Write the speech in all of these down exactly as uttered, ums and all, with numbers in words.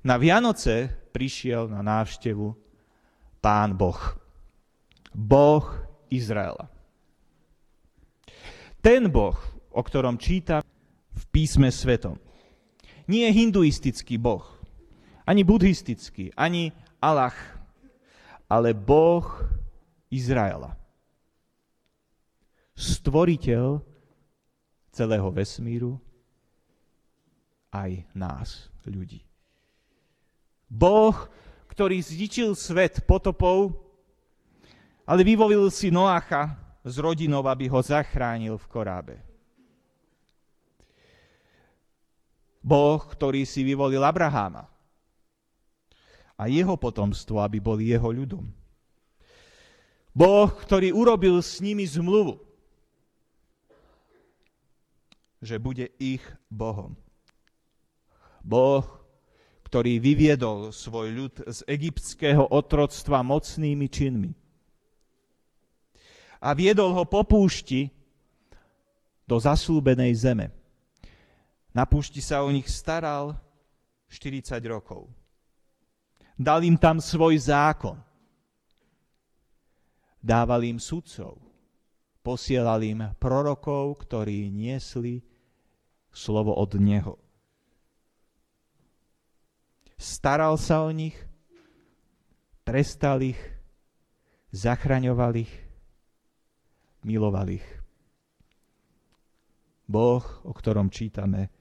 Na Vianoce prišiel na návštevu Pán Boh. Boh Izraela. Ten Boh, o ktorom čítam v písme svetom, nie je hinduistický Boh, ani budhistický, ani Allah, ale Boh Izraela. Stvoriteľ celého vesmíru aj nás, ľudí. Boh, ktorý zničil svet potopou, ale vyvolil si Noacha s rodinou, aby ho zachránil v korábe. Boh, ktorý si vyvolil Abraháma a jeho potomstvo, aby boli jeho ľudom. Boh, ktorý urobil s nimi zmluvu, že bude ich Bohom. Boh, ktorý vyviedol svoj ľud z egyptského otroctva mocnými činmi a viedol ho po púšti do zasľúbenej zeme. Na púšti sa o nich staral štyridsať rokov. Dal im tam svoj zákon. Dával im sudcov. Posielal im prorokov, ktorí niesli slovo od neho. Staral sa o nich, trestal ich, zachraňoval ich, miloval ich. Boh, o ktorom čítame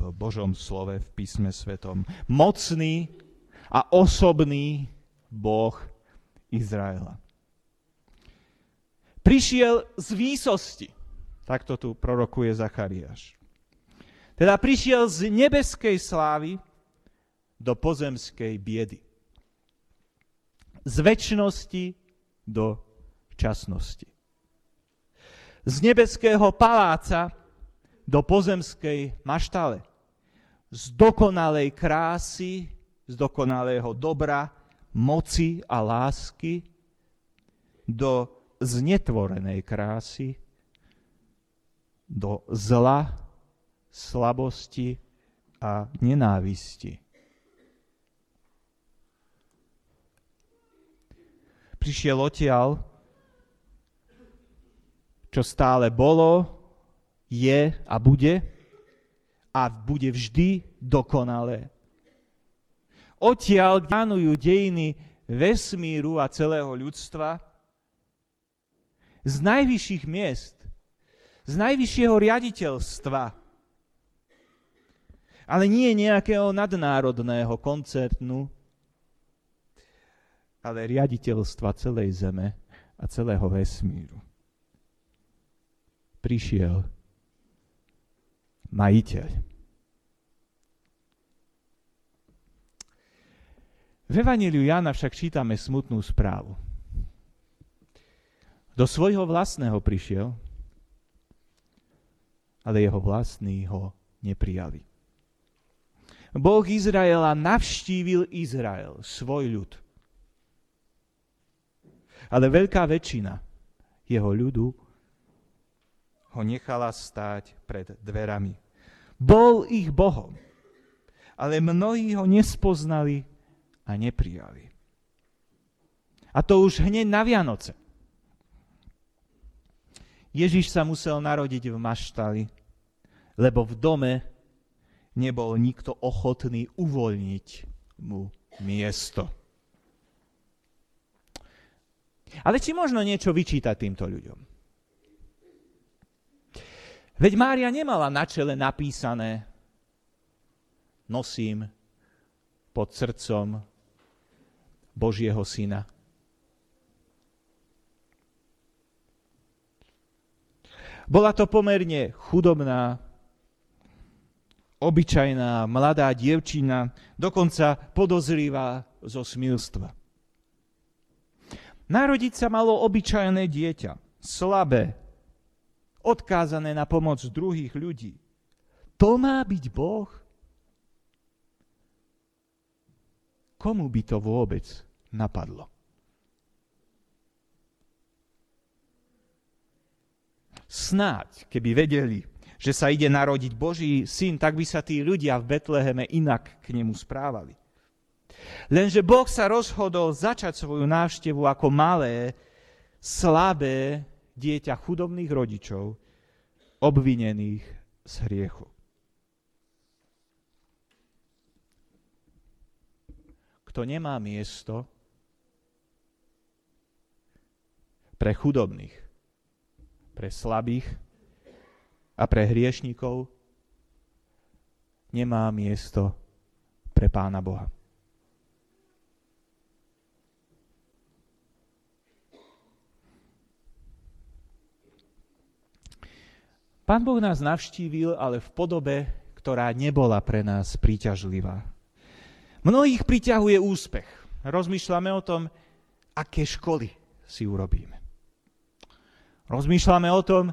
v Božom slove, v písme svetom. Mocný a osobný Boh Izraela. Prišiel z výsosti, takto tu prorokuje Zachariáš. Teda prišiel z nebeskej slávy do pozemskej biedy. Z večnosti do časnosti. Z nebeského paláca do pozemskej maštale. Z dokonalej krásy, z dokonalého dobra, moci a lásky do znetvorenej krásy, do zla, slabosti a nenávisti. Prišiel odtiaľ, čo stále bolo, je a bude a bude vždy dokonalé. Odtiaľ plánujú dejiny vesmíru a celého ľudstva z najvyšších miest, z najvyššieho riaditeľstva, ale nie nejakého nadnárodného koncernu, ale riaditeľstva celej zeme a celého vesmíru. Prišiel majiteľ. V Evaníliu Jána však čítame smutnú správu. Do svojho vlastného prišiel, ale jeho vlastní ho neprijali. Boh Izraela navštívil Izrael, svoj ľud. Ale veľká väčšina jeho ľudu ho nechala stáť pred dverami. Bol ich Bohom, ale mnohí ho nespoznali a neprijali. A to už hneď na Vianoce. Ježiš sa musel narodiť v maštali, lebo v dome nebol nikto ochotný uvoľniť mu miesto. Ale či možno niečo vyčítať týmto ľuďom? Veď Mária nemala na čele napísané: nosím pod srdcom Božieho syna. Bola to pomerne chudobná, obyčajná, mladá dievčina, dokonca podozrivá zo smilstva. Narodiť sa malo obyčajné dieťa, slabé, odkázané na pomoc druhých ľudí. To má byť Boh? Komu by to vôbec napadlo? Snáď, keby vedeli, že sa ide narodiť Boží syn, tak by sa tí ľudia v Betleheme inak k nemu správali. Lenže Boh sa rozhodol začať svoju návštevu ako malé, slabé dieťa chudobných rodičov, obvinených z hriechu. Kto nemá miesto pre chudobných, pre slabých a pre hriešnikov, nemá miesto pre Pána Boha. Pán Boh nás navštívil, ale v podobe, ktorá nebola pre nás príťažlivá. Mnohých priťahuje úspech. Rozmýšľame o tom, aké školy si urobíme. Rozmýšľame o tom,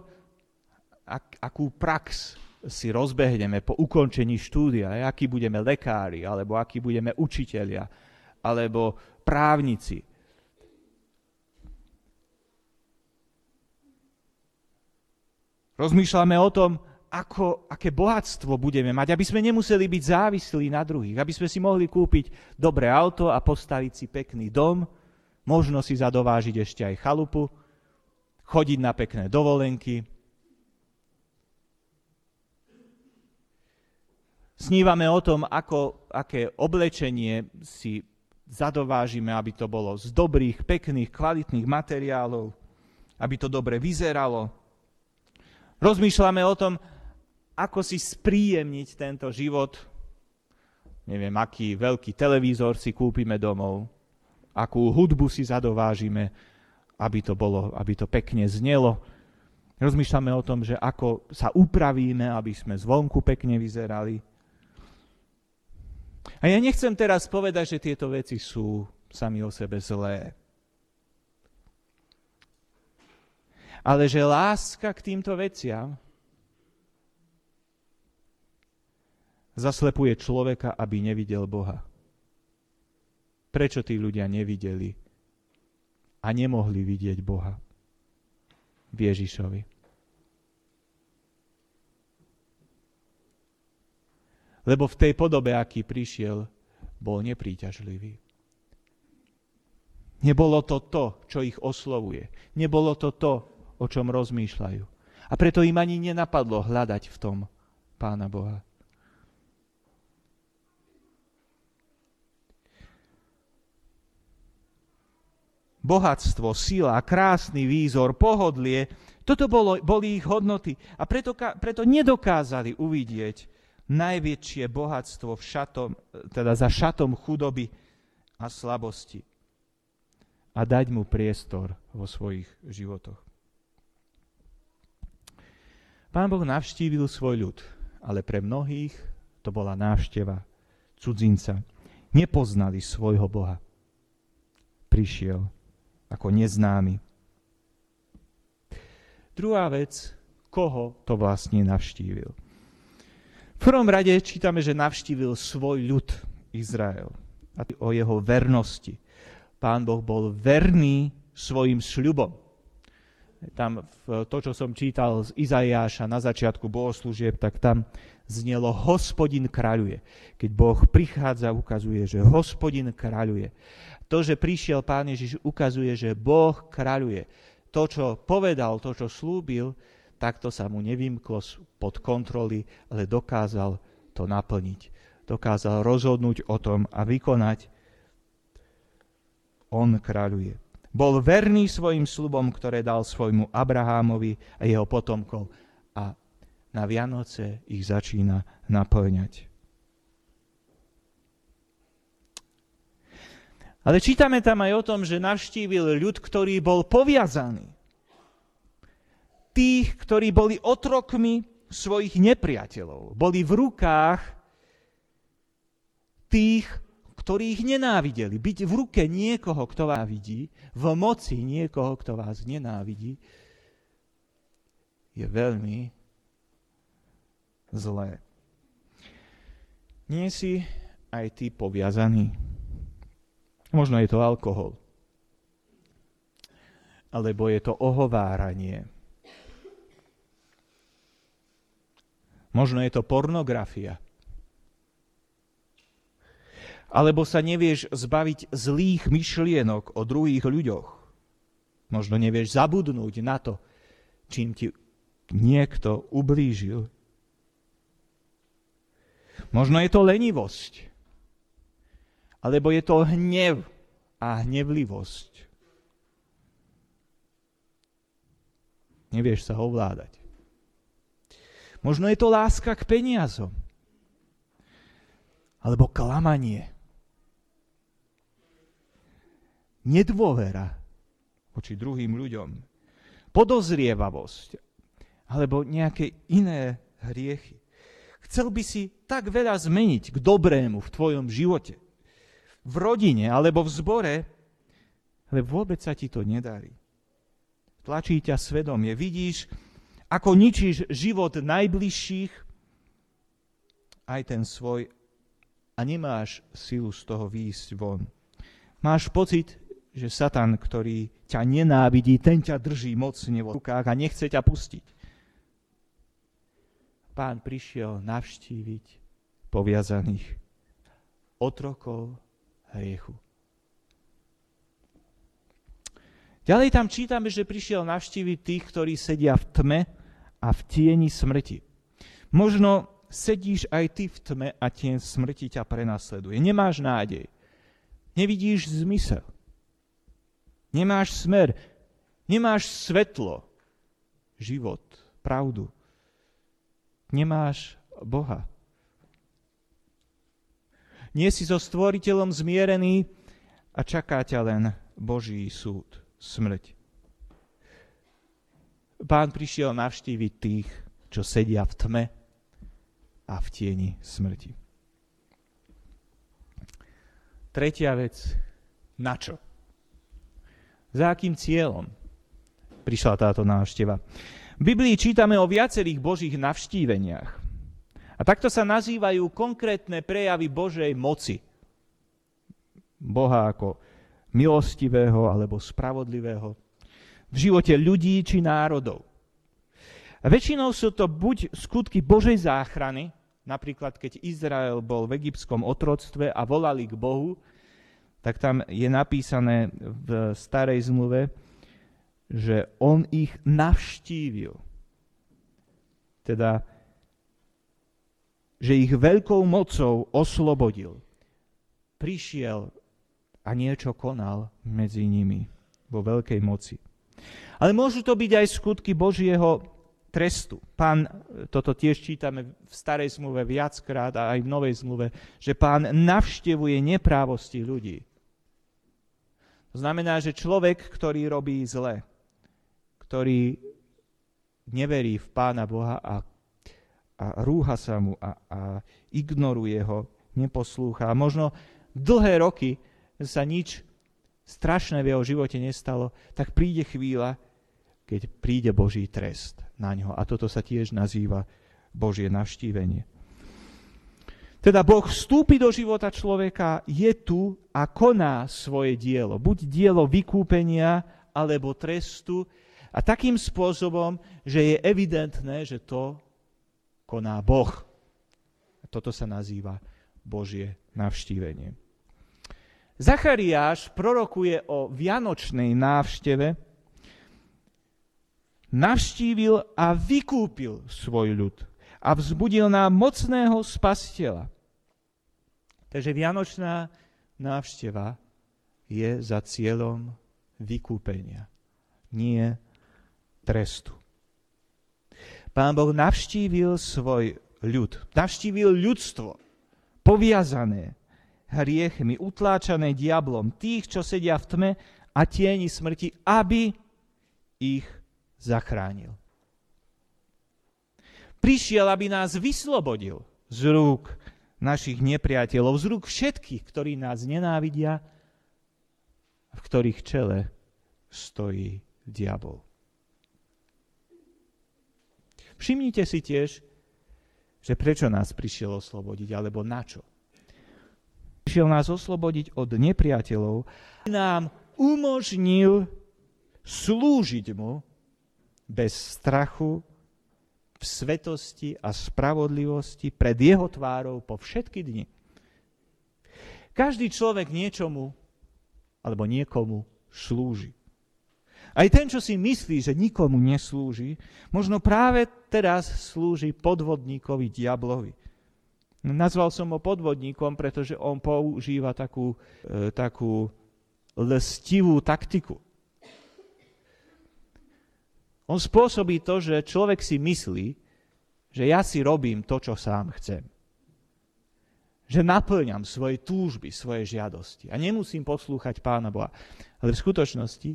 ak, akú prax si rozbehneme po ukončení štúdia, akí budeme lekári, alebo akí budeme učitelia, alebo právnici. Rozmýšľame o tom, ako, aké bohatstvo budeme mať, aby sme nemuseli byť závislí na druhých, aby sme si mohli kúpiť dobré auto a postaviť si pekný dom, možno si zadovážiť ešte aj chalupu, chodiť na pekné dovolenky. Snívame o tom, ako, aké oblečenie si zadovážime, aby to bolo z dobrých, pekných, kvalitných materiálov, aby to dobre vyzeralo. Rozmýšľame o tom, ako si spríjemniť tento život. Neviem, aký veľký televízor si kúpime domov, akú hudbu si zadovážime, aby to bolo, aby to pekne znelo. Rozmýšľame o tom, že ako sa upravíme, aby sme zvonku pekne vyzerali. A ja nechcem teraz povedať, že tieto veci sú sami o sebe zlé. Ale že láska k týmto veciam zaslepuje človeka, aby nevidel Boha. Prečo tí ľudia nevideli a nemohli vidieť Boha v Ježišovi? Lebo v tej podobe, aký prišiel, bol nepríťažlivý. Nebolo to to, čo ich oslovuje. Nebolo to to, o čom rozmýšľajú. A preto im ani nenapadlo hľadať v tom Pána Boha. Bohatstvo, sila, krásny výzor, pohodlie, toto bolo, boli ich hodnoty. A preto, preto nedokázali uvidieť najväčšie bohatstvo v šatom, teda za šatom chudoby a slabosti. A dať mu priestor vo svojich životoch. Pán Boh navštívil svoj ľud, ale pre mnohých to bola návšteva cudzinca. Nepoznali svojho Boha. Prišiel ako neznámy. Druhá vec, koho to vlastne navštívil. V prvom rade čítame, že navštívil svoj ľud Izrael a o jeho vernosti. Pán Boh bol verný svojim sľubom. Tam to, čo som čítal z Izaiáša na začiatku bohoslúžieb, tak tam znelo Hospodin kráľuje. Keď Boh prichádza, ukazuje, že Hospodin kráľuje. To, že prišiel Pán Ježiš, ukazuje, že Boh kráľuje. To, čo povedal, to, čo slúbil, tak to sa mu nevymklo pod kontroly, ale dokázal to naplniť. Dokázal rozhodnúť o tom a vykonať. On kráľuje. Bol verný svojim sľubom, ktoré dal svojmu Abrahamovi a jeho potomkom. A na Vianoce ich začína naplňať. Ale čítame tam aj o tom, že navštívil ľud, ktorý bol poviazaný. Tých, ktorí boli otrokmi svojich nepriateľov. Boli v rukách tých, ktorí ich nenávideli. Byť v ruke niekoho, kto vás nenávidí, v moci niekoho, kto vás nenávidí, je veľmi zlé. Nie si aj ty poviazaný. Možno je to alkohol. Alebo je to ohováranie. Možno je to pornografia. Alebo sa nevieš zbaviť zlých myšlienok o druhých ľuďoch. Možno nevieš zabudnúť na to, čím ti niekto ublížil. Možno je to lenivosť. Alebo je to hnev a hnevlivosť. Nevieš sa ovládať. Možno je to láska k peniazom. Alebo klamanie. Nedôvera voči druhým ľuďom. Podozrievavosť. Alebo nejaké iné hriechy. Chcel by si tak veľa zmeniť k dobrému v tvojom živote. V rodine alebo v zbore. Ale vôbec sa ti to nedarí. Tlačí ťa svedomie. Vidíš, ako ničíš život najbližších, aj ten svoj, a nemáš silu z toho výjsť von. Máš pocit, že Satan, ktorý ťa nenávidí, ten ťa drží mocne v rukách a nechce ťa pustiť. Pán prišiel navštíviť poviazaných otrokov hriechu. Ďalej tam čítame, že prišiel navštíviť tých, ktorí sedia v tme a v tieni smrti. Možno sedíš aj ty v tme a tieň smrti ťa prenasleduje. Nemáš nádej. Nevidíš zmysel. Nemáš smer. Nemáš svetlo. Život. Pravdu. Nemáš Boha. Nie si so stvoriteľom zmierený a čaká ťa len Boží súd. Smrť. Pán prišiel navštíviť tých, čo sedia v tme a v tieni smrti. Tretia vec. Na čo? Za akým cieľom prišla táto návšteva? V Biblii čítame o viacerých Božích navštíveniach. A takto sa nazývajú konkrétne prejavy Božej moci. Boha ako milostivého alebo spravodlivého, v živote ľudí či národov. A väčšinou sú to buď skutky Božej záchrany, napríklad keď Izrael bol v egyptskom otroctve a volali k Bohu, tak tam je napísané v Starej zmluve, že on ich navštívil. Teda, že ich veľkou mocou oslobodil. Prišiel a niečo konal medzi nimi vo veľkej moci. Ale môžu to byť aj skutky Božieho trestu. Pán, toto tiež čítame v Starej zmluve viackrát a aj v Novej zmluve, že Pán navštevuje neprávosti ľudí. To znamená, že človek, ktorý robí zle, ktorý neverí v Pána Boha a, a rúha sa mu a, a ignoruje ho, neposlúcha. A možno dlhé roky sa nič strašné v jeho živote nestalo, tak príde chvíľa, keď príde Boží trest na ňo. A toto sa tiež nazýva Božie navštívenie. Teda Boh vstúpi do života človeka, je tu a koná svoje dielo. Buď dielo vykúpenia, alebo trestu. A takým spôsobom, že je evidentné, že to koná Boh. A toto sa nazýva Božie navštívenie. Zachariáš prorokuje o vianočnej návšteve. Navštívil a vykúpil svoj ľud a vzbudil nám mocného spasiteľa. Takže vianočná návšteva je za cieľom vykúpenia, nie trestu. Pán Boh navštívil svoj ľud, navštívil ľudstvo, poviazané hriechmi, utláčané diablom, tých, čo sedia v tme a tieni smrti, aby ich zachránil. Prišiel, aby nás vyslobodil z rúk našich nepriateľov, z rúk všetkých, ktorí nás nenávidia, v ktorých čele stojí diabol. Všimnite si tiež, že prečo nás prišiel oslobodiť, alebo na čo. Prišiel nás oslobodiť od nepriateľov a nám umožnil slúžiť mu bez strachu v svetosti a spravodlivosti pred jeho tvárou po všetky dni. Každý človek niečomu alebo niekomu slúži. Aj ten, čo si myslí, že nikomu neslúži, možno práve teraz slúži podvodníkovi diablovi. Nazval som ho podvodníkom, pretože on používa takú, e, takú lstivú taktiku. On spôsobí to, že človek si myslí, že ja si robím to, čo sám chcem. Že naplňam svoje túžby, svoje žiadosti a nemusím poslúchať Pána Boha. Ale v skutočnosti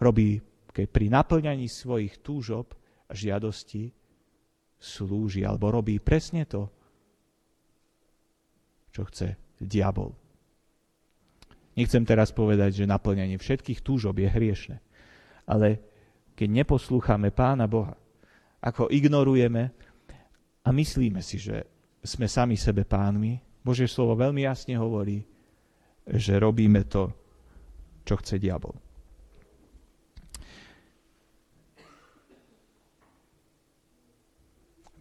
robí, keď pri naplňaní svojich túžob a žiadostí slúži alebo robí presne to, čo chce diabol. Nechcem teraz povedať, že naplňanie všetkých túžob je hriešne, ale keď neposlúchame Pána Boha, ako ignorujeme a myslíme si, že sme sami sebe pánmi, Božie slovo veľmi jasne hovorí, že robíme to, čo chce diabol.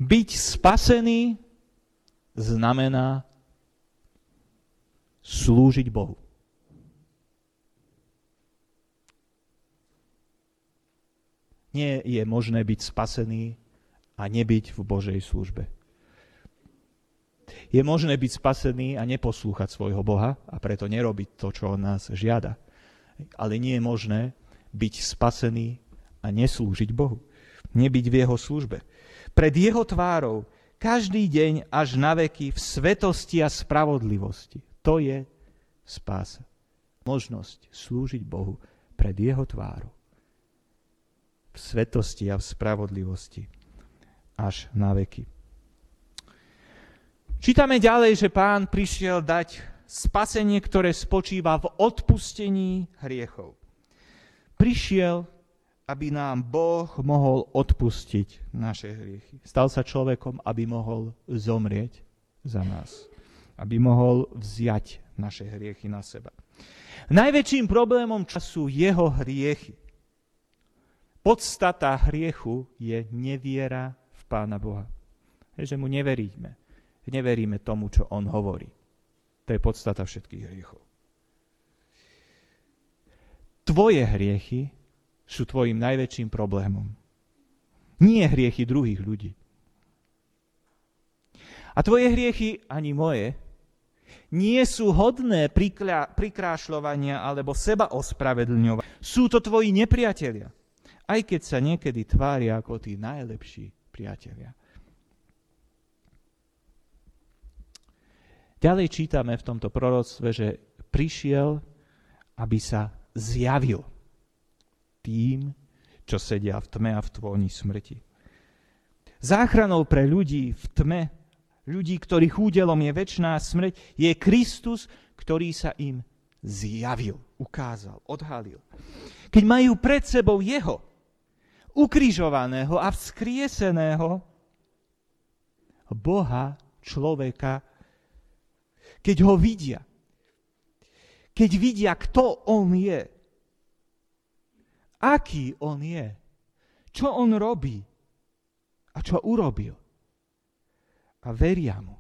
Byť spasený znamená slúžiť Bohu. Nie je možné byť spasený a nebyť v Božej službe. Je možné byť spasený a neposlúchať svojho Boha a preto nerobiť to, čo on nás žiada. Ale nie je možné byť spasený a neslúžiť Bohu. Nebyť v jeho službe. Pred jeho tvárou, každý deň až na veky v svetosti a spravodlivosti. To je spása. Možnosť slúžiť Bohu pred jeho tvárou. V svetosti a v spravodlivosti až na veky. Čítame ďalej, že Pán prišiel dať spasenie, ktoré spočíva v odpustení hriechov. Prišiel, aby nám Boh mohol odpustiť naše hriechy. Stal sa človekom, aby mohol zomrieť za nás. Aby mohol vziať naše hriechy na seba. Najväčším problémom času jeho hriechy. Podstata hriechu je neviera v Pána Boha. Že mu neveríme. Neveríme tomu, čo on hovorí. To je podstata všetkých hriechov. Tvoje hriechy sú tvojim najväčším problémom. Nie hriechy druhých ľudí. A tvoje hriechy, ani moje, nie sú hodné prikľa, prikrášľovania alebo seba ospravedlňovania. Sú to tvoji nepriatelia, aj keď sa niekedy tvária ako tí najlepší priatelia. Ďalej čítame v tomto proroctve, že prišiel, aby sa zjavil tým, čo sedia v tme a v tôni smrti. Záchranou pre ľudí v tme, ľudí, ktorých údelom je večná smrť, je Kristus, ktorý sa im zjavil, ukázal, odhalil. Keď majú pred sebou jeho, ukrižovaného a vzkrieseného Boha, človeka, keď ho vidia, keď vidia, kto on je, aký on je, čo on robí a čo urobil. A veria mu.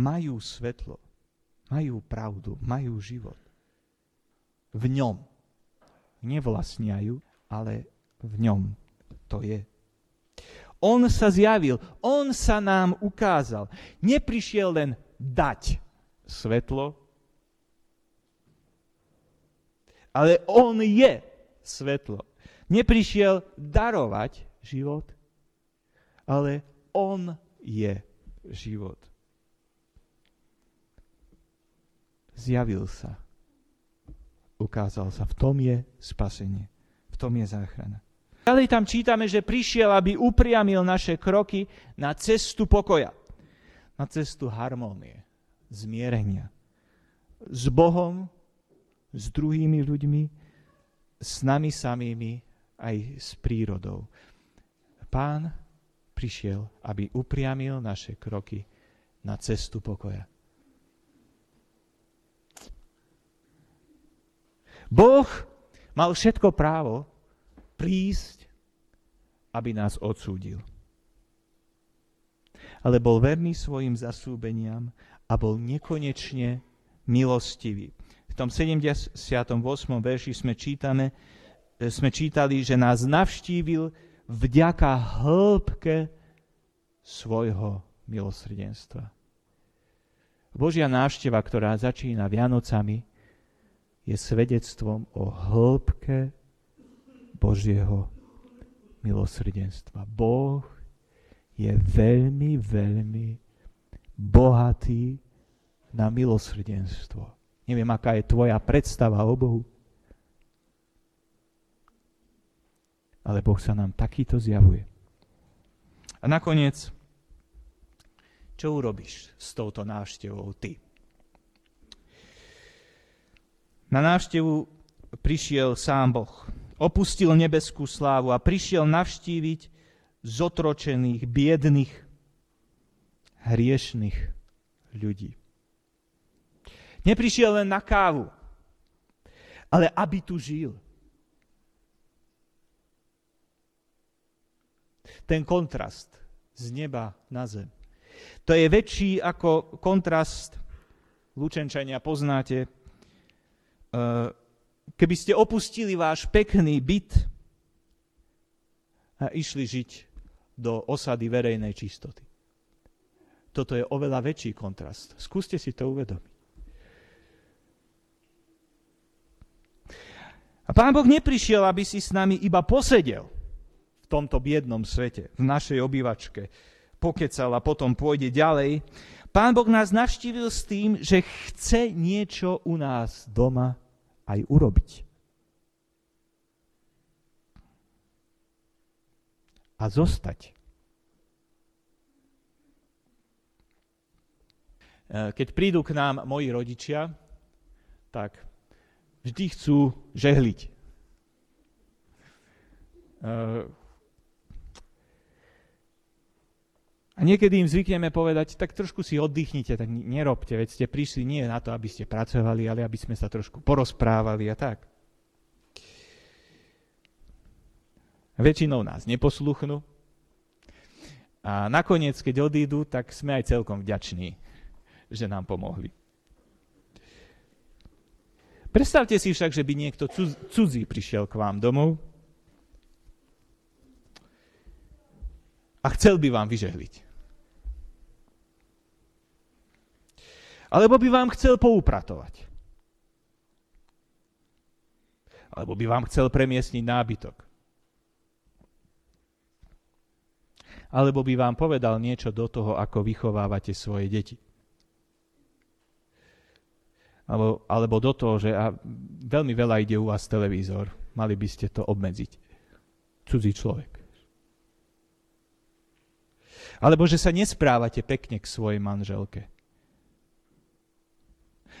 Majú svetlo, majú pravdu, majú život. V ňom. Nevlastňajú, ale v ňom to je. On sa zjavil, on sa nám ukázal. Neprišiel len dať svetlo, ale on je svetlo. Neprišiel darovať život, ale on je život. Zjavil sa. Ukázal sa. V tom je spasenie. V tom je záchrana. Ďalej tam čítame, že prišiel, aby upriamil naše kroky na cestu pokoja. Na cestu harmónie, zmierenia. S Bohom, s druhými ľuďmi, s nami samými, aj s prírodou. Pán prišiel, aby upriamil naše kroky na cestu pokoja. Boh mal všetko právo prísť aby nás odsúdil. Ale bol verný svojim zasúbeniam a bol nekonečne milostivý. V tom sedemdesiatom ôsmom verši sme, čítame, sme čítali, že nás navštívil vďaka hĺbke svojho milosrdenstva. Božia návšteva, ktorá začína Vianocami, je svedectvom o hĺbke Božieho milosrdenstva. Boh je veľmi, veľmi bohatý na milosrdenstvo. Neviem, aká je tvoja predstava o Bohu, ale Boh sa nám takýto zjavuje. A nakoniec, čo urobíš s touto návštevou ty? Na návštevu prišiel sám Boh. Opustil nebeskú slávu a prišiel navštíviť zotročených, biedných, hriešnych ľudí. Neprišiel len na kávu, ale aby tu žil. Ten kontrast z neba na zem. To je väčší ako kontrast, Lučenčania poznáte, keby ste opustili váš pekný byt a išli žiť do osady verejnej čistoty. Toto je oveľa väčší kontrast. Skúste si to uvedomiť. A Pán Boh neprišiel, aby si s nami iba posedel v tomto biednom svete, v našej obývačke, pokecal a potom pôjde ďalej. Pán Boh nás navštívil s tým, že chce niečo u nás doma aj urobiť. A zostať. Keď prídu k nám moji rodičia, tak vždy chcú žehliť. A niekedy im zvykneme povedať, tak trošku si oddychnite, tak nerobte, veď ste prišli nie na to, aby ste pracovali, ale aby sme sa trošku porozprávali a tak. Väčšinou nás neposluchnú a nakoniec, keď odídu, tak sme aj celkom vďační, že nám pomohli. Predstavte si však, že by niekto cudzí prišiel k vám domov a chcel by vám vyžehliť. Alebo by vám chcel poupratovať. Alebo by vám chcel premiestniť nábytok. Alebo by vám povedal niečo do toho, ako vychovávate svoje deti. Alebo, alebo do toho, že a veľmi veľa ide u vás televízor. Mali by ste to obmedziť. Cudzí človek. Alebo že sa nesprávate pekne k svojej manželke.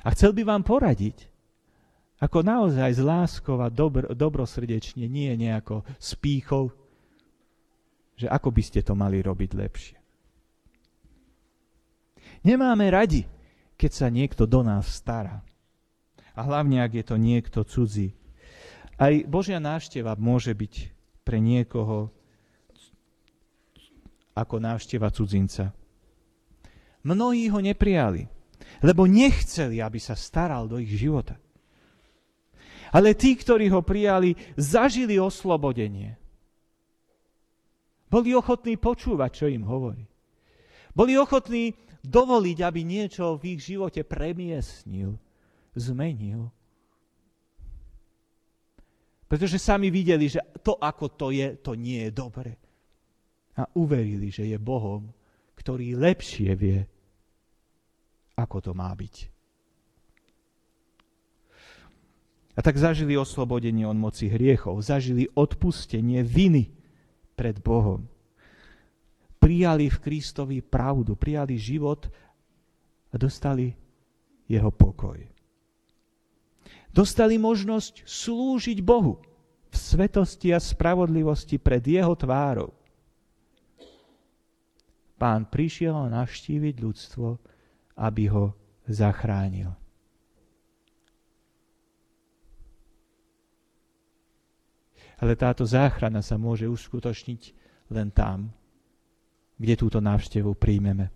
A chcel by vám poradiť, ako naozaj z láskou a dobr- dobrosrdečne, nie nejako s pýchou, že ako by ste to mali robiť lepšie. Nemáme radi, keď sa niekto do nás stará. A hlavne, ak je to niekto cudzí. Aj Božia návšteva môže byť pre niekoho ako návšteva cudzinca. Mnohí ho neprijali, lebo nechceli, aby sa staral do ich života. Ale tí, ktorí ho prijali, zažili oslobodenie. Boli ochotní počúvať, čo im hovorí. Boli ochotní dovoliť, aby niečo v ich živote premiesnil, zmenil. Pretože sami videli, že to, ako to je, to nie je dobre. A uverili, že je Bohom, ktorý lepšie vie, ako to má byť. A tak zažili oslobodenie od moci hriechov, zažili odpustenie viny pred Bohom. Prijali v Kristovi pravdu, prijali život a dostali jeho pokoj. Dostali možnosť slúžiť Bohu v svetosti a spravodlivosti pred jeho tvárou. Pán prišiel navštíviť ľudstvo, aby ho zachránil. A ale táto záchrana sa môže uskutočniť len tam, kde túto návštevu príjmeme.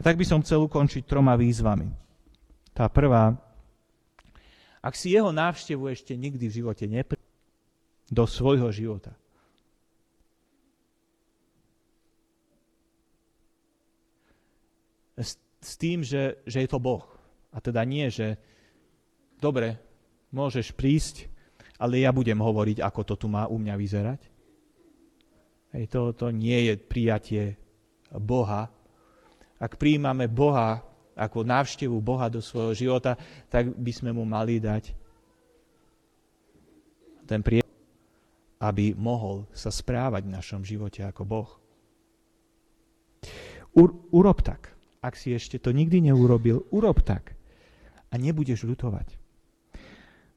A tak by som chcel ukončiť troma výzvami. Tá prvá, ak si jeho návštevu ešte nikdy v živote nepríjme, do svojho života, S, s tým, že, že je to Boh. A teda nie, že dobre, môžeš prísť, ale ja budem hovoriť, ako to tu má u mňa vyzerať. Hej, to, to nie je prijatie Boha. Ak prijímame Boha ako návštevu Boha do svojho života, tak by sme mu mali dať ten prijatie, aby mohol sa správať v našom živote ako Boh. U, urob tak. Ak si ešte to nikdy neurobil, urob tak a nebudeš ľutovať.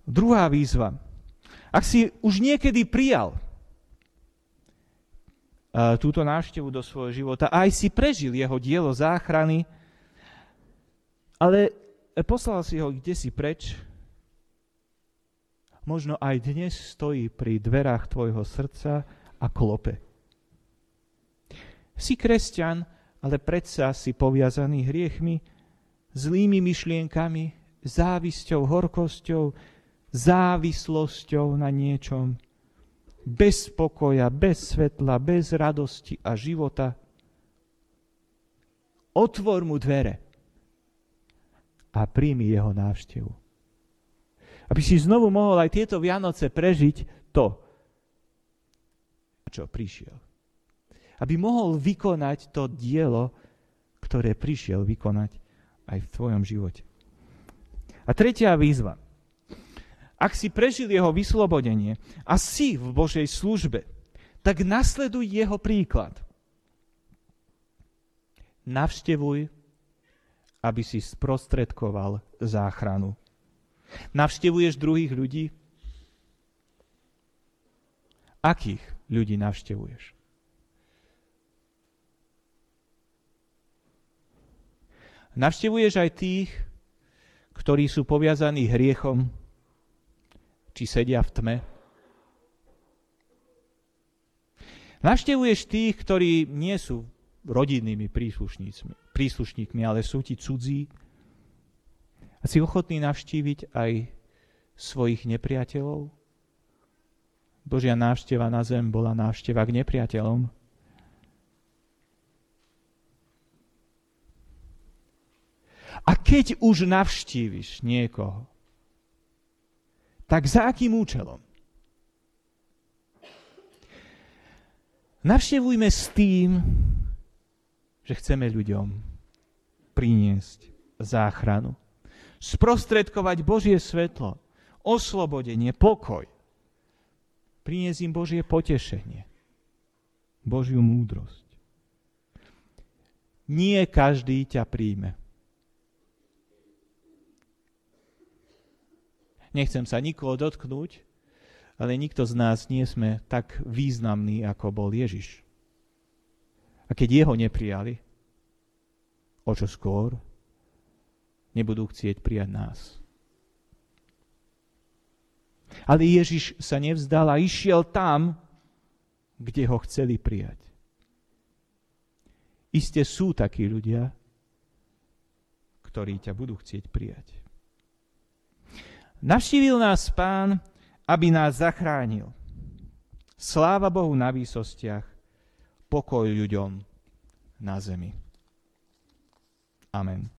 Druhá výzva. Ak si už niekedy prijal túto návštevu do svojho života a aj si prežil jeho dielo záchrany, ale poslal si ho kdesi preč, možno aj dnes stojí pri dverách tvojho srdca a klope. Si kresťan, ale predsa si poviazaný hriechmi, zlými myšlienkami, závisťou, horkosťou, závislosťou na niečom, bez spokoja, bez svetla, bez radosti a života. Otvor mu dvere a príjmi jeho návštevu. Aby si znovu mohol aj tieto Vianoce prežiť to, čo prišiel. Aby mohol vykonať to dielo, ktoré prišiel vykonať aj v tvojom živote. A tretia výzva. Ak si prežil jeho vyslobodenie a si v Božej službe, tak nasleduj jeho príklad. Navštevuj, aby si sprostredkoval záchranu. Navštevuješ druhých ľudí? Akých ľudí navštevuješ? Navštevuješ aj tých, ktorí sú poviazaní hriechom, či sedia v tme? Navštevuješ tých, ktorí nie sú rodinnými príslušníkmi, príslušníkmi, ale sú ti cudzí? A si ochotný navštíviť aj svojich nepriateľov? Božia návšteva na zem bola návšteva k nepriateľom. A keď už navštíviš niekoho, tak za akým účelom? Navštevujme s tým, že chceme ľuďom priniesť záchranu, sprostredkovať Božie svetlo, oslobodenie, pokoj, priniesť im Božie potešenie, Božiu múdrosť. Nie každý ťa príjme. Nechcem sa nikoho dotknúť, ale nikto z nás nie sme tak významní, ako bol Ježiš. A keď jeho neprijali, o čo skôr nebudú chcieť prijať nás. Ale Ježiš sa nevzdal a išiel tam, kde ho chceli prijať. Iste sú takí ľudia, ktorí ťa budú chcieť prijať. Navštívil nás Pán, aby nás zachránil. Sláva Bohu na výsostiach, pokoj ľuďom na zemi. Amen.